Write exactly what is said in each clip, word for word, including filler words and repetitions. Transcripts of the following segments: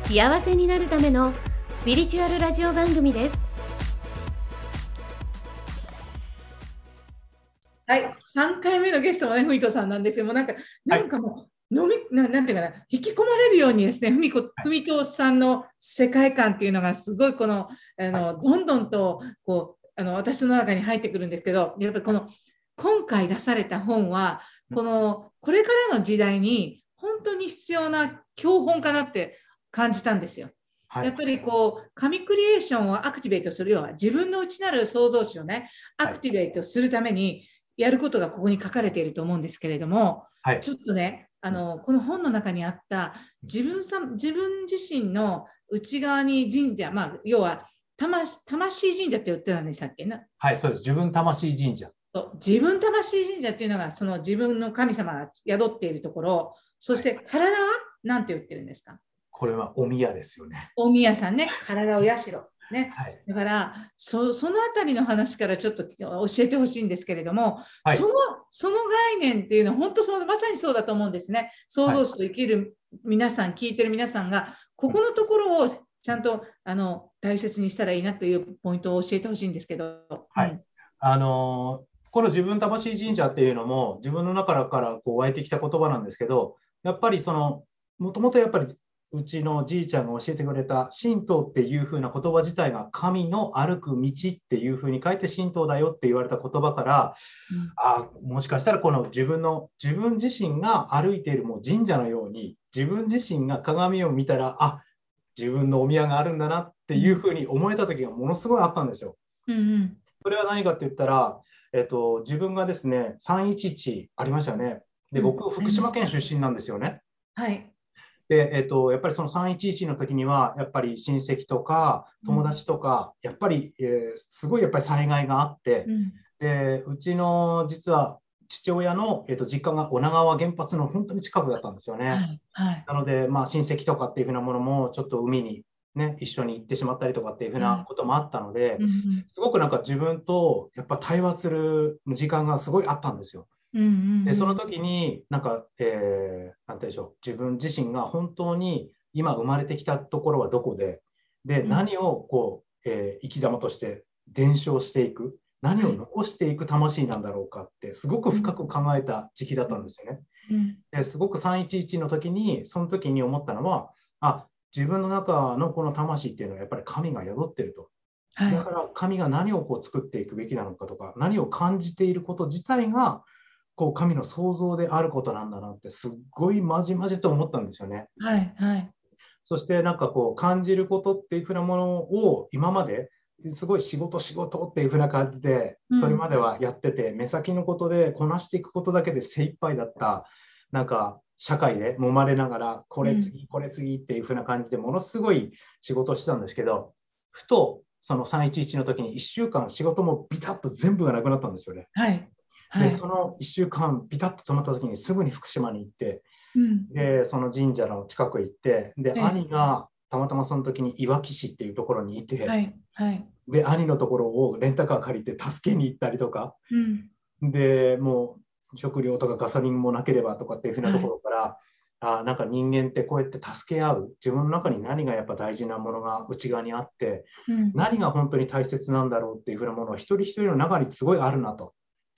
幸せになるためのスピリチュアルラジオ番組です。はい、さんかいめのゲストはね、文子さんなんですけども、なんか、なんかもう、はい、飲み、な、なんていうかな、引き込まれるようにですね、文子、文子さんの世界観っていうのがすごいこの、あの、はい、どんどんとこうあの私の中に入ってくるんですけど、やっぱりこの今回出された本はこのこれからの時代に本当に必要な教本かなって感じたんですよ。はい、やっぱりこう神クリエーションをアクティベートするような自分の内なる創造主をねアクティベートするためにやることがここに書かれていると思うんですけれども、はい、ちょっとねあのこの本の中にあった自分さ自分自身の内側に神社、まあ、要は 魂, 魂神社って言ってたんでしたっけな。はい、そうです。自分魂神社と自分魂神社っていうのがその自分の神様が宿っているところ、そして体は何て言ってるんですか。これはお宮ですよね。お宮さんね、体を社ね、はい、だからそそのあたりの話からちょっと教えてほしいんですけれども、はい、そのその概念っていうのは本当そのまさにそうだと思うんですね。創造主と生きる皆さん、はい、聞いてる皆さんがここのところをちゃんとあの大切にしたらいいなというポイントを教えてほしいんですけど、はい、うん、あのこの自分魂神社っていうのも自分の中からこう湧いてきた言葉なんですけど、やっぱりそのもともとやっぱりうちのじいちゃんが教えてくれた神道っていう風な言葉自体が神の歩く道っていう風に書いて神道だよって言われた言葉から、うん、あ、もしかしたらこの自分の自分自身が歩いているもう神社のように自分自身が鏡を見たら、あ、自分のお宮があるんだなっていう風に思えた時がものすごいあったんですよ。うんうん、それは何かって言ったら、えっと、自分がですねさんいちいちありましたよね。で、僕福島県出身なんですよね。うん、はい。でえっと、やっぱりそのさんいちいちの時にはやっぱり親戚とか友達とか、うん、やっぱり、えー、すごいやっぱり災害があって、うん、でうちの実は父親の、えっと、実家が女川原発の本当に近くだったんですよね。はいはい、なので、まあ、親戚とかっていう風なものもちょっと海に、ね、一緒に行ってしまったりとかっていう風なこともあったので、うんうん、すごくなんか自分とやっぱ対話する時間がすごいあったんですよ。うんうんうん、でその時になんか、えー、なんてでしょう、自分自身が本当に今生まれてきたところはどこで、で、うん、何をこう、えー、生き様として伝承していく、何を残していく魂なんだろうかってすごく深く考えた時期だったんですよね。うん、ですごくさんいちいちの時にその時に思ったのは、あ、自分の中のこの魂っていうのはやっぱり神が宿ってると。はい、だから神が何をこう作っていくべきなのかとか、何を感じていること自体がこう神の創造であることなんだなってすっごいまじまじと思ったんですよね。はいはい、そしてなんかこう感じることっていうふうなものを今まですごい仕事仕事っていうふうな感じでそれまではやってて、うん、目先のことでこなしていくことだけで精一杯だったなんか社会で揉まれながらこれ次これ次っていうふうな感じでものすごい仕事してたんですけど、ふとそのさんいちいちの時にいっしゅうかん仕事もビタッと全部がなくなったんですよね。はい、で、はい、そのいっしゅうかんピタッと止まった時にすぐに福島に行って、うん、でその神社の近く行って、で、はい、兄がたまたまその時にいわき市っていうところにいて、はいはい、で兄のところをレンタカー借りて助けに行ったりとか、うん、でもう食料とかガソリンもなければとかっていうふうなところから、はい、あ、なんか人間ってこうやって助け合う、自分の中に何がやっぱ大事なものが内側にあって、うん、何が本当に大切なんだろうっていうふうなものを一人一人の中にすごいあるなと。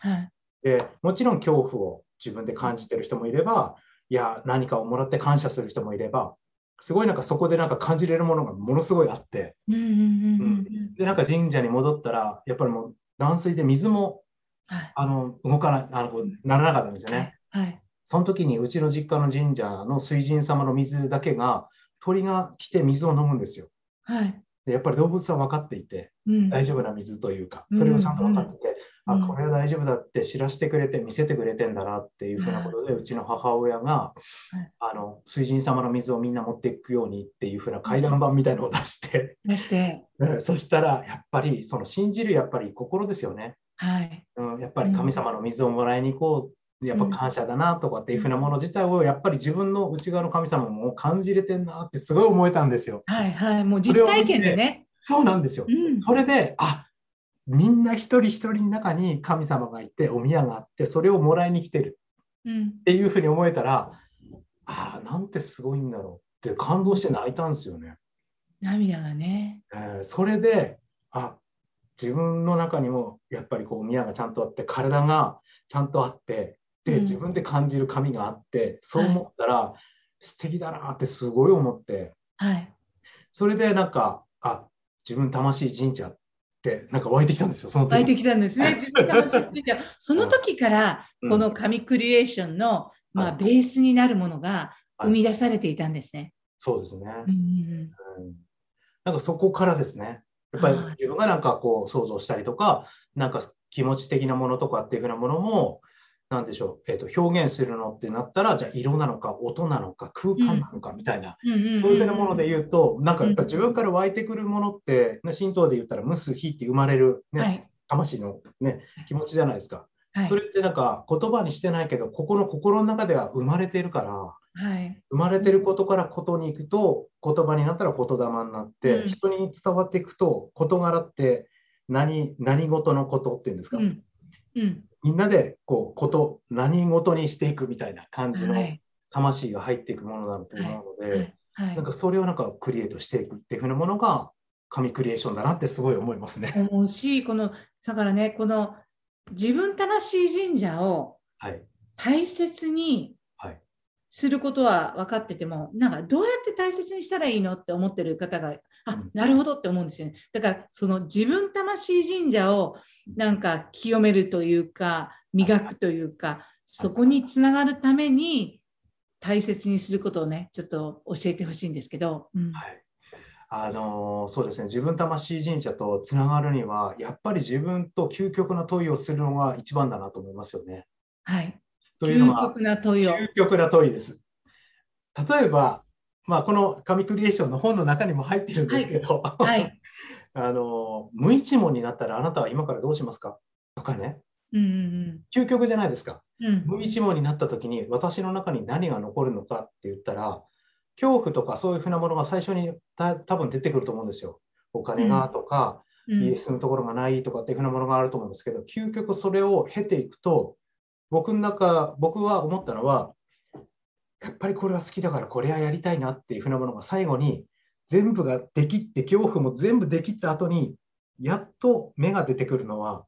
はい、でもちろん恐怖を自分で感じてる人もいれば、いや何かをもらって感謝する人もいれば、すごいなんかそこでなんか感じれるものがものすごいあって、うんうんうん、でなんか神社に戻ったらやっぱりもう断水で水も、はい、あの動かないあのならなかったんですよね。はい、その時にうちの実家の神社の水神様の水だけが鳥が来て水を飲むんですよ。はい、でやっぱり動物は分かっていて、うん、大丈夫な水というかそれをちゃんと分かってて、うんうんうん、あ、これは大丈夫だって知らせてくれて見せてくれてんだなっていうふうなことで、うちの母親があの水神様の水をみんな持っていくようにっていうふうな回覧板みたいのを出して出して、うん、そしたらやっぱりその信じるやっぱり心ですよね、はい、うん、やっぱり神様の水をもらいに行こう、やっぱ感謝だなとかっていうふうなもの自体をやっぱり自分の内側の神様も感じれてんなってすごい思えたんですよ。はいはい、もう実体験でね。そうなんですよ、うん、それであ、みんな一人一人の中に神様がいてお宮があってそれをもらいに来てるっていうふうに思えたら、うん、ああなんてすごいんだろうって感動して泣いたんですよね。涙がね、えー、それであ、自分の中にもやっぱりこうお宮がちゃんとあって体がちゃんとあってで自分で感じる神があって、うん、そう思ったら、はい、素敵だなってすごい思って、はい、それでなんかあ、自分魂神社ってなんか湧いてきたんですよ。その時湧いてきたんですね。自分魂神社その時からこの神クリエーションの、うん、まあ、ベースになるものが生み出されていたんですね。そうですね、うんうん、なんかそこからですね、やっぱり自分がなんかこう想像したりとかなんか気持ち的なものとかっていうふうなものもなんでしょう、えー、と表現するのってなったらじゃあ色なのか音なのか空間なのかみたいな、うん、そういうふうなもので言うと、なんかやっぱ自分から湧いてくるものって、ね、神道で言ったら無数火って生まれる、ね、はい、魂の、ね、気持ちじゃないですか、はい、それってなんか言葉にしてないけどここの心の中では生まれてるから、はい、生まれてることからことに行くと言葉になったら言霊になって、うん、人に伝わっていくと事柄って何、何事のことっていうんですか、うんうん、みんなでこうこと何事にしていくみたいな感じの魂が入っていくものだと思うので、はいはいはい、なんかそれをなんかクリエイトしていくっていう風なものが神クリエーションだなってすごい思いますね。思うし、このだからね、この自分魂神社を大切にすることは分かってても、なんかどうやって大切にしたらいいのって思ってる方が、あ、なるほどって思うんですよね。だからその自分魂神社をなんか清めるというか磨くというか、そこにつながるために大切にすることをね、ちょっと教えてほしいんですけど、うん、はい、あのー、そうですね、自分魂神社とつながるにはやっぱり自分と究極な問いをするのが一番だなと思いますよね。はい、究極な問いを。究極な問いです。例えば、まあ、この神クリエーションの本の中にも入ってるんですけど、はいはい、あの無一文になったらあなたは今からどうしますかとかね、うんうんうん、究極じゃないですか、うん、無一文になった時に私の中に何が残るのかって言ったら恐怖とかそういうふうなものが最初にた多分出てくると思うんですよ。お金がとか、うんうん、家住むところがないとかっていうふうなものがあると思うんですけど、究極それを経ていくと僕の中、僕は思ったのはやっぱりこれは好きだからこれはやりたいなっていうふうなものが最後に全部ができって恐怖も全部できった後にやっと芽が出てくるのは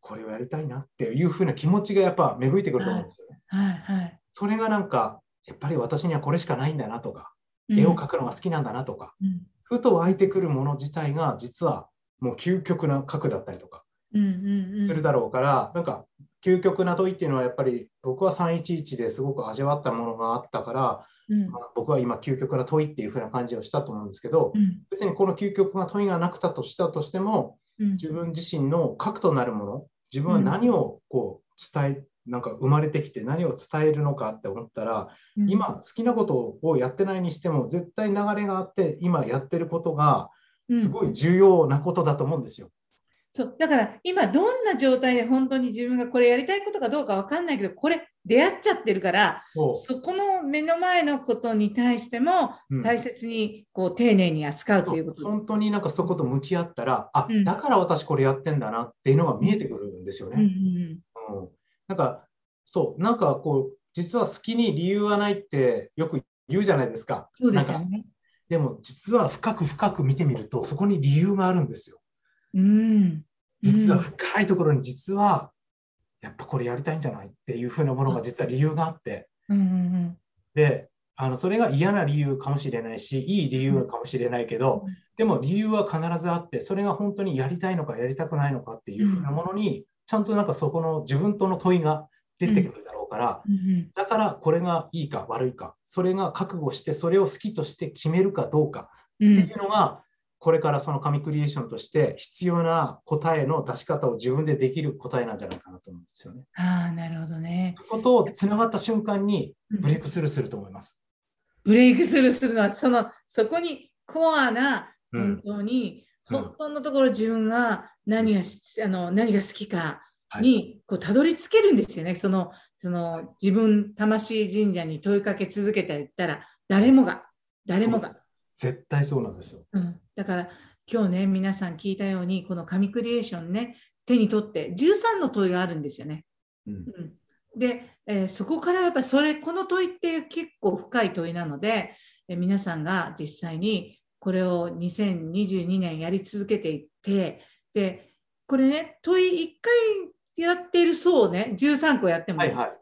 これをやりたいなっていうふうな気持ちがやっぱ芽吹いてくると思うんですよね、はいはいはい、それがなんかやっぱり私にはこれしかないんだなとか、うん、絵を描くのが好きなんだなとか、うん、ふと湧いてくるもの自体が実はもう究極な核だったりとかするだろうから、うんうんうん、なんか究極な問いっていうのはやっぱり僕はさんいちいちですごく味わったものがあったから、うんまあ、僕は今究極な問いっていう風な感じをしたと思うんですけど、うん、別にこの究極な問いがなくたとしたとしても、うん、自分自身の核となるもの、自分は何をこう伝え、なんか生まれてきて何を伝えるのかって思ったら、うん、今好きなことをやってないにしても絶対流れがあって今やってることがすごい重要なことだと思うんですよ、うんそうだから今どんな状態で本当に自分がこれやりたいことかどうか分かんないけどこれ出会っちゃってるからそこの目の前のことに対しても大切にこう丁寧に扱うということ、うん、本当になんかそこと向き合ったらあ、うん、だから私これやってんだなっていうのが見えてくるんですよね、うんうんうんうん、なんかそうなんかこう実は好きに理由はないってよく言うじゃないですか。そうですよね。でも実は深く深く見てみるとそこに理由があるんですよ。うん、実は深いところに実はやっぱこれやりたいんじゃないっていう風なものが実は理由があって、うんうんうん、であのそれが嫌な理由かもしれないしいい理由かもしれないけど、うん、でも理由は必ずあってそれが本当にやりたいのかやりたくないのかっていう風なものに、うん、ちゃんとなんかそこの自分との問いが出てくるだろうから、うんうん、だからこれがいいか悪いかそれが覚悟してそれを好きとして決めるかどうかっていうのが、うんこれからその神クリエーションとして必要な答えの出し方を自分でできる答えなんじゃないかなと思うんですよね。ああ、なるほどね。そことをつながった瞬間にブレイクスルーすると思います。うん、ブレイクスルーするのはそのそこにコアな本当に、うん、本当のところ自分が何が、うん、あの何が好きかにこうたどり着けるんですよね。はい、そのその自分魂神社に問いかけ続けていったら誰もが誰もが。絶対そうなんですよ、うん、だから今日ね皆さん聞いたようにこの神クリエーションね手に取ってじゅうさんの問いがあるんですよね、うんうん、で、えー、そこからやっぱそれこの問いって結構深い問いなので、えー、皆さんが実際にこれをにせんにじゅうにねんやり続けていってでこれね問いいっかいやってるそうをねじゅうさんこやっても、はいはい、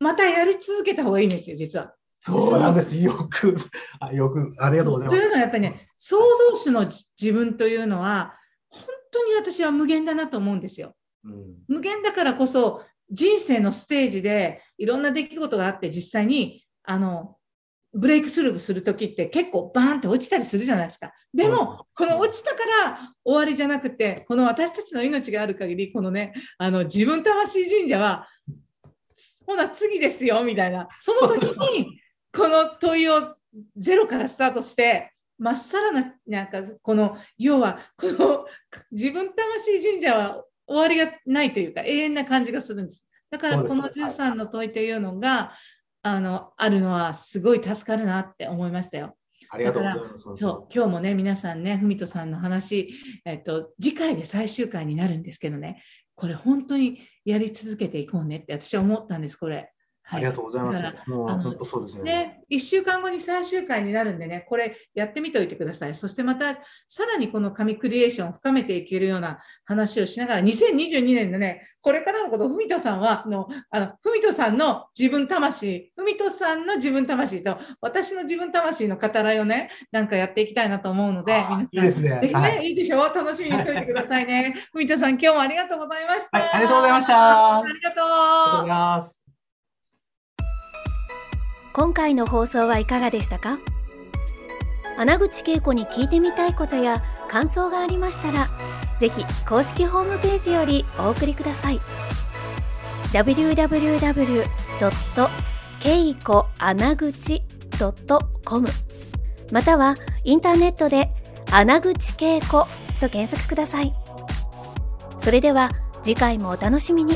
またやり続けた方がいいんですよ実は。そうなんです。よく、あ、よく、ありがとうございます。というのはやっぱりね、創造主の自分というのは、本当に私は無限だなと思うんですよ。うん、無限だからこそ、人生のステージでいろんな出来事があって、実際にあのブレイクスルーするときって結構バーンって落ちたりするじゃないですか。でも、この落ちたから終わりじゃなくて、この私たちの命がある限り、このね、あの自分魂神社は、ほな次ですよ、みたいな。その時に、この問いをゼロからスタートしてまっさらな、なんかこの要はこの自分魂神社は終わりがないというか永遠な感じがするんです。だからこのじゅうさんの問いというのが、はい、あのあるのはすごい助かるなって思いましたよ。ありがとうございます。そう今日もね皆さんね文人さんの話、えっと、次回で最終回になるんですけどねこれ本当にやり続けていこうねって私は思ったんですこれ。はい、ありがとうございます。もう本当そうですね。ね、いっしゅうかんごに最終回になるんでね、これやってみておいてください。そしてまたさらにこの神クリエーションを深めていけるような話をしながら、にせんにじゅうにねんのね、これからのことを文人さんはのあの文人さんの自分魂、文人さんの自分魂と私の自分魂の語らいをね、なんかやっていきたいなと思うので、いいですね。ぜひね、はい、いいでしょう。楽しみにしておいてくださいね。文人さん、今日もありがとうございました。はい、ありがとうございました。ありがとう。ありがとうございます。今回の放送はいかがでしたか？穴口恵子に聞いてみたいことや感想がありましたら、ぜひ公式ホームページよりお送りください。ダブリューダブリューダブリュードットケイコアナグチドットコム またはインターネットで穴口恵子と検索ください。それでは次回もお楽しみに。